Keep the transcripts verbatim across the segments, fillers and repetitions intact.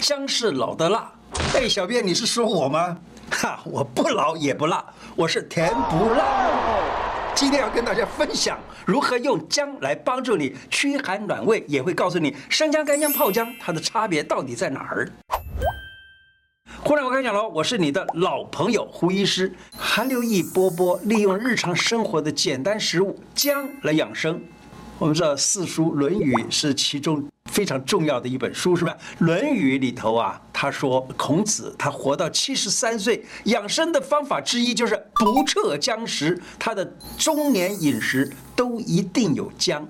姜是老的辣。哎，小编，你是说我吗？哈，我不老也不辣，我是甜不辣。今天要跟大家分享如何用姜来帮助你驱寒暖胃，也会告诉你生姜、干姜、泡姜它的差别到底在哪儿。 忽然我跟你讲喽，我是你的老朋友胡医师。寒流一波波，利用日常生活的简单食物姜来养生。我们知道四书《论语》是其中非常重要的一本书，是吧？《论语》里头啊，他说孔子他活到七十三岁，养生的方法之一就是不彻姜食，他的中年饮食都一定有姜。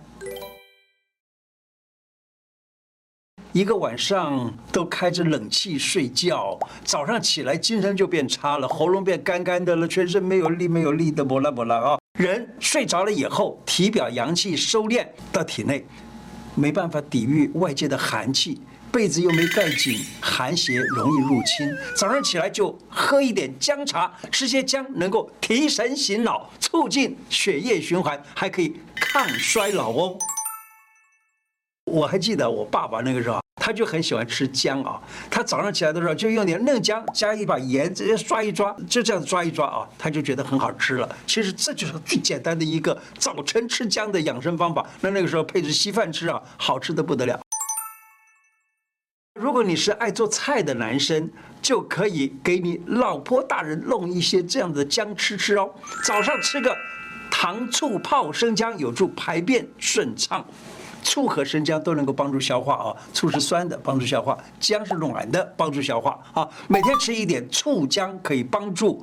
一个晚上都开着冷气睡觉，早上起来精神就变差了，喉咙变干干的了，全身没有力没有力的，磨啦磨啦啊！人睡着了以后，体表阳气收敛到体内，没办法抵御外界的寒气，被子又没盖紧，寒邪容易入侵。早上起来就喝一点姜茶，吃些姜能够提神醒脑，促进血液循环，还可以抗衰老哦。 我还记得我爸爸那个时候，他就很喜欢吃姜啊。他早上起来的时候就用点嫩姜加一把盐，直接抓一抓，就这样抓一抓啊，他就觉得很好吃了。其实这就是最简单的一个早晨吃姜的养生方法。那那个时候配着稀饭吃啊，好吃的不得了。如果你是爱做菜的男生，就可以给你老婆大人弄一些这样的姜吃吃哦。早上吃个糖醋泡生姜，有助排便顺畅。 醋和生姜都能够帮助消化啊，醋是酸的，帮助消化；姜是软的，帮助消化啊。每天吃一点醋姜，可以帮助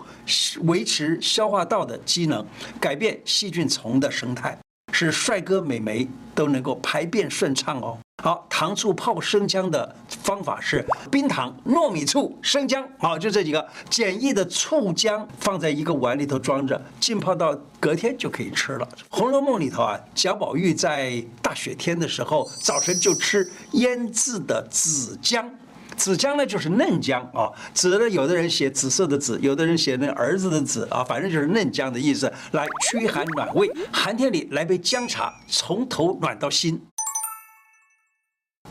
维持消化道的机能，改变细菌丛的生态，使帅哥美眉都能够排便顺畅哦。好，糖醋泡生姜的方法是冰糖、糯米醋、生姜，好，就这几个简易的醋姜，放在一个碗里头装着，浸泡到隔天就可以吃了。《红楼梦》里头啊，贾宝玉在 大雪天的时候，早晨就吃腌制的紫姜，紫姜呢就是嫩姜啊。紫呢，有的人写紫色的紫，有的人写那儿子的子啊，反正就是嫩姜的意思，来驱寒暖胃。寒天里来杯姜茶，从头暖到心。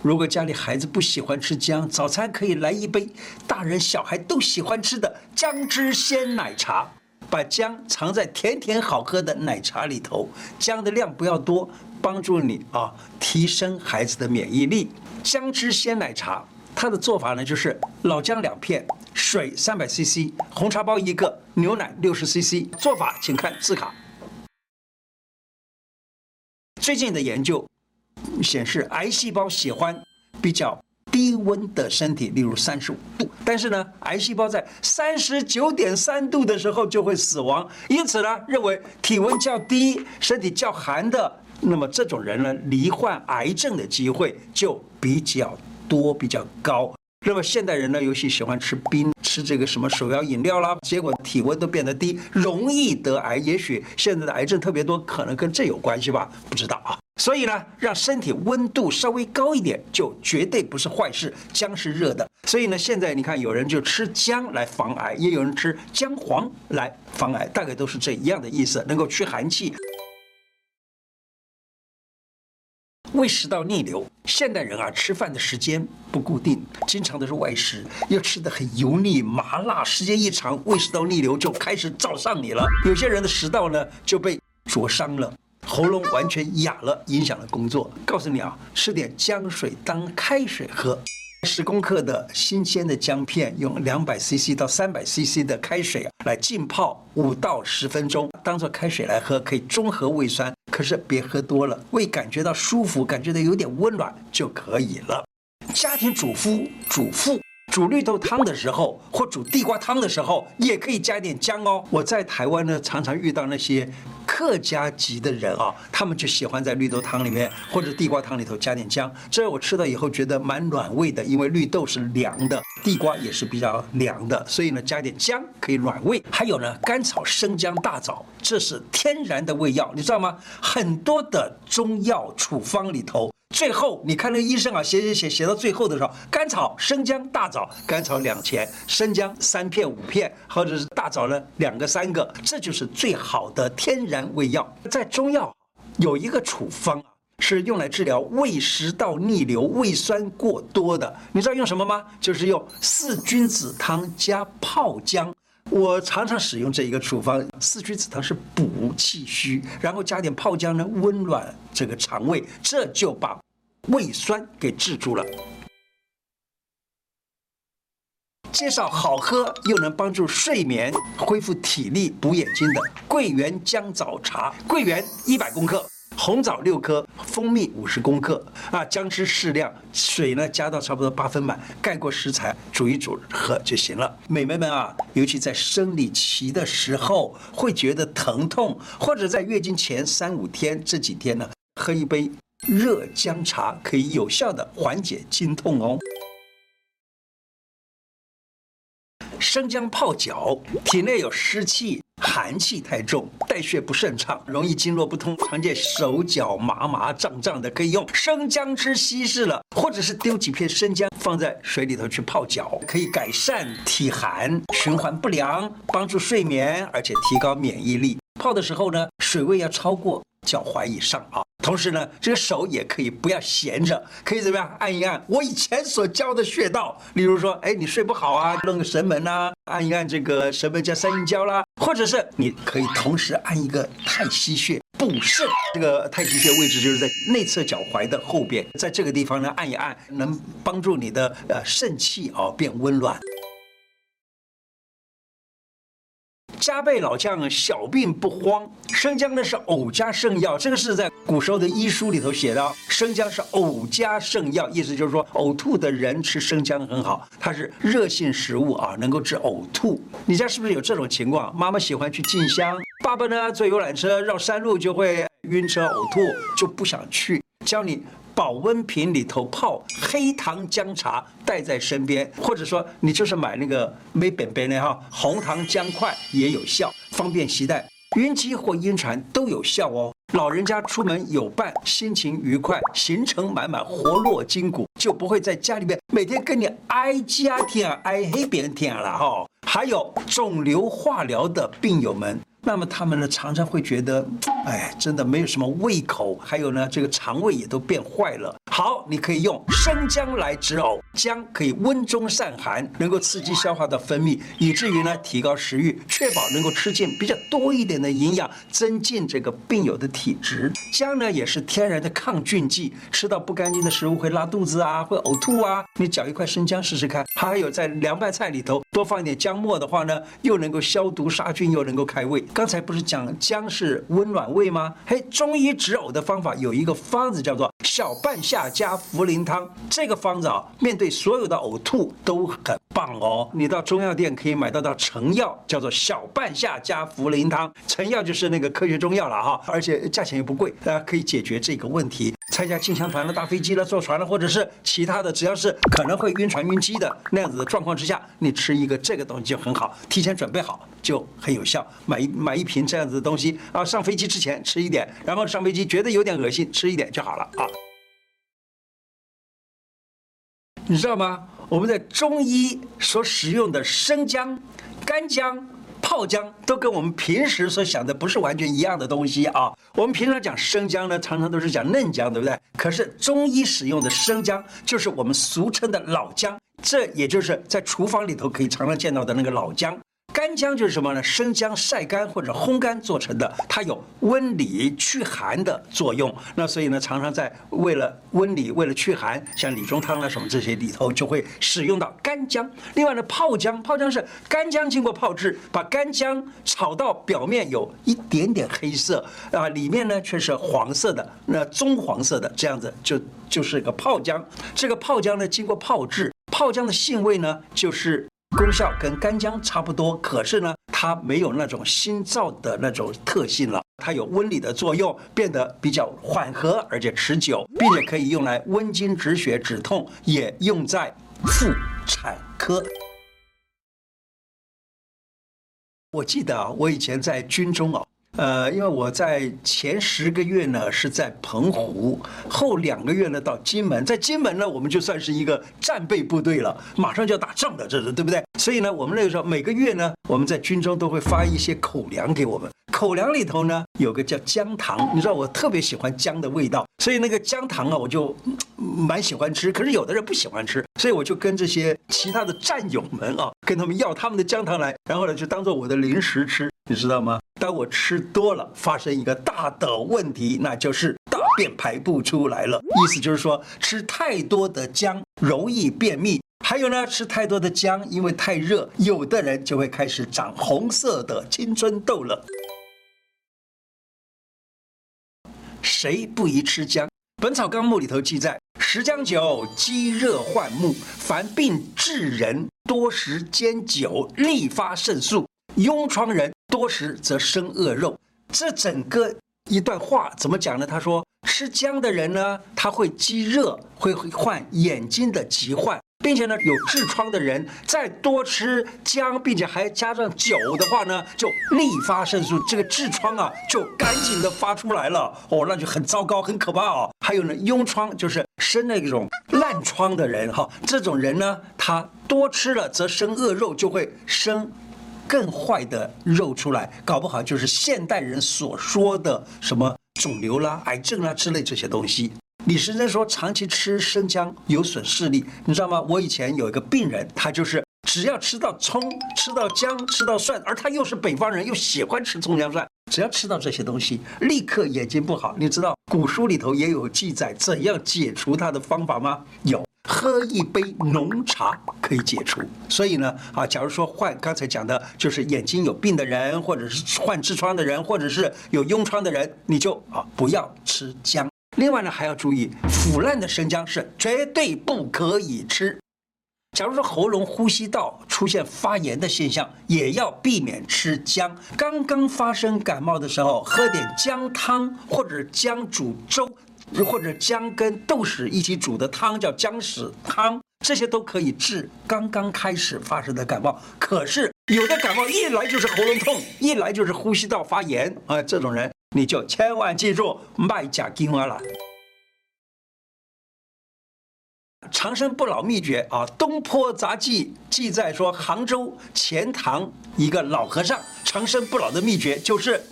如果家里孩子不喜欢吃姜，早餐可以来一杯大人小孩都喜欢吃的姜汁鲜奶茶。 把姜藏在甜甜好喝的奶茶里头，姜的量不要多，帮助你啊提升孩子的免疫力。姜汁鲜奶茶，它的做法呢就是老姜两片，水三百 C C， 红茶包一个，牛奶六十 C C。做法请看字卡。最近的研究显示，癌细胞喜欢比较 低温的身体，例如三十五度，但是呢，癌细胞在三十九点三度的时候就会死亡。因此呢，认为体温较低、身体较寒的，那么这种人呢，罹患癌症的机会就比较多、比较高。那么现代人呢，尤其喜欢吃冰、吃这个什么手摇饮料啦，结果体温都变得低，容易得癌。也许现在的癌症特别多，可能跟这有关系吧？不知道啊。 所以呢，让身体温度稍微高一点，就绝对不是坏事。姜是热的，所以呢，现在你看，有人就吃姜来防癌，也有人吃姜黄来防癌，大概都是这一样的意思，能够驱寒气。胃食道逆流，现代人啊，吃饭的时间不固定，经常都是外食，又吃得很油腻、麻辣，时间一长，胃食道逆流就开始找上你了。有些人的食道呢，就被灼伤了。 喉咙完全哑了，影响了工作。告诉你啊，吃点姜水当开水喝，十公克的新鲜的姜片，用两百 C C 到三百 C C 的开水来浸泡五到十分钟，当做开水来喝，可以中和胃酸。可是别喝多了，胃感觉到舒服，感觉到有点温暖就可以了。家庭主妇、主妇。 煮绿豆汤的时候，或煮地瓜汤的时候，也可以加点姜哦。我在台湾呢，常常遇到那些客家籍的人啊，他们就喜欢在绿豆汤里面或者地瓜汤里头加点姜。这我吃了以后觉得蛮暖胃的，因为绿豆是凉的，地瓜也是比较凉的，所以呢加点姜可以暖胃。还有呢，甘草、生姜、大枣，这是天然的胃药，你知道吗？很多的中药处方里头。 最后，你看那个医生啊，写写写写到最后的时候，甘草、生姜、大枣，甘草两钱，生姜三片五片，或者是大枣呢两个三个，这就是最好的天然胃药。在中药有一个处方啊，是用来治疗胃食道逆流、胃酸过多的。你知道用什么吗？就是用四君子汤加泡姜。我常常使用这一个处方，四君子汤是补气虚，然后加点泡姜呢，温暖这个肠胃，这就把胃酸给治住了。介绍好喝又能帮助睡眠、恢复体力、补眼睛的桂圆姜枣茶。桂圆一百公克，红枣六颗，蜂蜜五十公克啊，姜汁适量，水呢加到差不多八分满，盖过食材煮一煮喝就行了。美眉们啊，尤其在生理期的时候会觉得疼痛，或者在月经前三五天这几天呢，喝一杯热姜茶可以有效的缓解经痛哦。生姜泡脚，体内有湿气、寒气太重，带血不顺畅，容易经络不通，常见手脚麻麻胀胀的，可以用生姜汁稀释了，或者是丢几片生姜放在水里头去泡脚，可以改善体寒、循环不良，帮助睡眠，而且提高免疫力。泡的时候呢，水位要超过脚踝以上啊。同时呢，这个手也可以不要闲着，可以怎么样按一按我以前所教的穴道，例如说，哎，你睡不好啊，弄个神门啊，按一按这个神门加三阴交啦，或者是你可以同时按一个太溪穴补肾。这个太溪穴位置就是在内侧脚踝的后边，在这个地方呢按一按，能帮助你的呃肾气啊、哦、变温暖。加倍老将小病不慌，生姜呢是偶加圣药，这个是在古时候的医书里头写的，生姜是偶加圣药，意思就是说呕吐的人吃生姜很好，它是热性食物啊，能够治呕吐。你家是不是有这种情况？妈妈喜欢去进香，爸爸呢坐游览车绕山路就会晕车呕吐，就不想去。教你保温瓶里头泡黑糖姜茶，带在身边，或者说你就是买那个没本本的哈，红糖姜块也有效，方便携带，晕机或晕船都有效哦。老人家出门有伴，心情愉快，行程满满，活络筋骨，就不会在家里面每天跟你挨家天挨黑别人天了哈。还有肿瘤化疗的病友们。那么他们呢，常常会觉得，哎，真的没有什么胃口，还有呢，这个肠胃也都变坏了。好，你可以用生姜来止呕，姜可以温中散寒，能够刺激消化道分泌，以至于呢提高食欲，确保能够吃进比较多一点的营养，增进这个病友的体质。姜呢也是天然的抗菌剂，吃到不干净的食物会拉肚子啊，会呕吐啊，你搅一块生姜试试看。还有在凉拌菜里头多放一点姜末的话呢，又能够消毒杀菌，又能够开胃。刚才不是讲姜是温暖胃吗？嘿，中医止呕的方法有一个方子叫做小半夏加茯苓汤，这个方子啊，面对所有的呕吐都很棒哦。你到中药店可以买到到成药，叫做小半夏加茯苓汤，成药就是那个科学中药了哈，而且价钱也不贵，大家可以解决这个问题。参加进香团了、搭飞机了、坐船了，或者是其他的，只要是可能会晕船、晕机的那样子的状况之下，你吃一个这个东西就很好，提前准备好就很有效。买一买一瓶这样子的东西啊，上飞机之前吃一点，然后上飞机觉得有点恶心，吃一点就好了啊。你知道吗？我们在中医所使用的生姜、干姜、泡姜都跟我们平时所想的不是完全一样的东西啊。我们平常讲生姜呢，常常都是讲嫩姜，对不对？可是中医使用的生姜，就是我们俗称的老姜，这也就是在厨房里头可以常常见到的那个老姜。干姜就是什么呢？生姜晒干或者烘干做成的，它有温理去寒的作用。那所以呢，常常在为了温理、为了去寒，像理中汤啊什么这些里头就会使用到干姜。另外呢，泡姜，泡姜是干姜经过泡制，把干姜炒到表面有一点点黑色啊，里面呢却是黄色的，那棕黄色的，这样子就就是个泡姜。这个泡姜呢，经过泡制，泡姜的性味呢就是。功效跟干姜差不多，可是呢，它没有那种新造的那种特性了，它有温理的作用，变得比较缓和而且持久，并且可以用来温经止血、止痛，也用在妇产科。我记得啊，我以前在军中啊。呃，因为我在前十个月呢是在澎湖，后两个月呢到金门，在金门呢我们就算是一个战备部队了，马上就要打仗了，这是对不对？所以呢，我们那个时候每个月呢，我们在军中都会发一些口粮给我们。口粮里头呢有个叫姜糖，你知道我特别喜欢姜的味道，所以那个姜糖啊我就蛮喜欢吃。可是有的人不喜欢吃，所以我就跟这些其他的战友们啊，跟他们要他们的姜糖来，然后呢就当做我的零食吃，你知道吗？当我吃多了，发生一个大的问题，那就是大便排不出来了。意思就是说，吃太多的姜容易便秘。 还有呢，吃太多的姜，因为太热，有的人就会开始长红色的青春痘了。谁不宜吃姜？《本草纲目》里头记载：食姜久，积热患目，凡病致人多食煎酒，力发肾素；痈疮人多食则生恶肉。这整个一段话怎么讲呢？他说，吃姜的人呢，他会积热，会患眼睛的疾患。 并且呢，有痔疮的人再多吃姜，并且还加上酒的话呢，就力发肾素，这个痔疮啊就赶紧的发出来了哦，那就很糟糕，很可怕哦。还有呢，痈疮就是生那种烂疮的人哈、哦，这种人呢，他多吃了则生恶肉，就会生更坏的肉出来，搞不好就是现代人所说的什么肿瘤啦、癌症啦之类这些东西。 李时珍说，长期吃生姜有损视力，你知道吗？我以前有一个病人，他就是只要吃到葱、吃到姜、吃到蒜，而他又是北方人，又喜欢吃葱姜蒜，只要吃到这些东西，立刻眼睛不好。你知道古书里头也有记载怎样解除它的方法吗？有，喝一杯浓茶可以解除。所以呢，啊，假如说患刚才讲的就是眼睛有病的人，或者是患痔疮的人，或者是有痈疮的人，你就啊不要吃姜。 另外呢，还要注意，腐烂的生姜是绝对不可以吃。假如说喉咙、呼吸道出现发炎的现象，也要避免吃姜。刚刚发生感冒的时候，喝点姜汤或者姜煮粥，或者姜跟豆豉一起煮的汤，叫姜豉汤，这些都可以治刚刚开始发生的感冒。可是有的感冒一来就是喉咙痛，一来就是呼吸道发炎啊、呃，这种人。 你就千万记住，卖假金花了。长生不老秘诀啊，《东坡杂记》记载说，杭州钱塘一个老和尚长生不老的秘诀就是，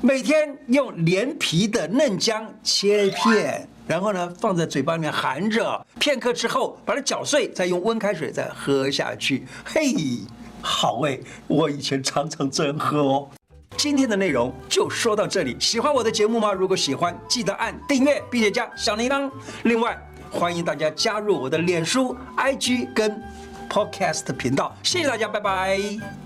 每天用连皮的嫩姜切片，然后呢放在嘴巴里面含着，片刻之后把它搅碎，再用温开水再喝下去。嘿，好味！我以前常常这样喝哦。 今天的内容就说到这里，喜欢我的节目吗？如果喜欢，记得按订阅，并且加小铃铛。另外，欢迎大家加入我的脸书、I G 跟 Podcast 频道。谢谢大家，拜拜。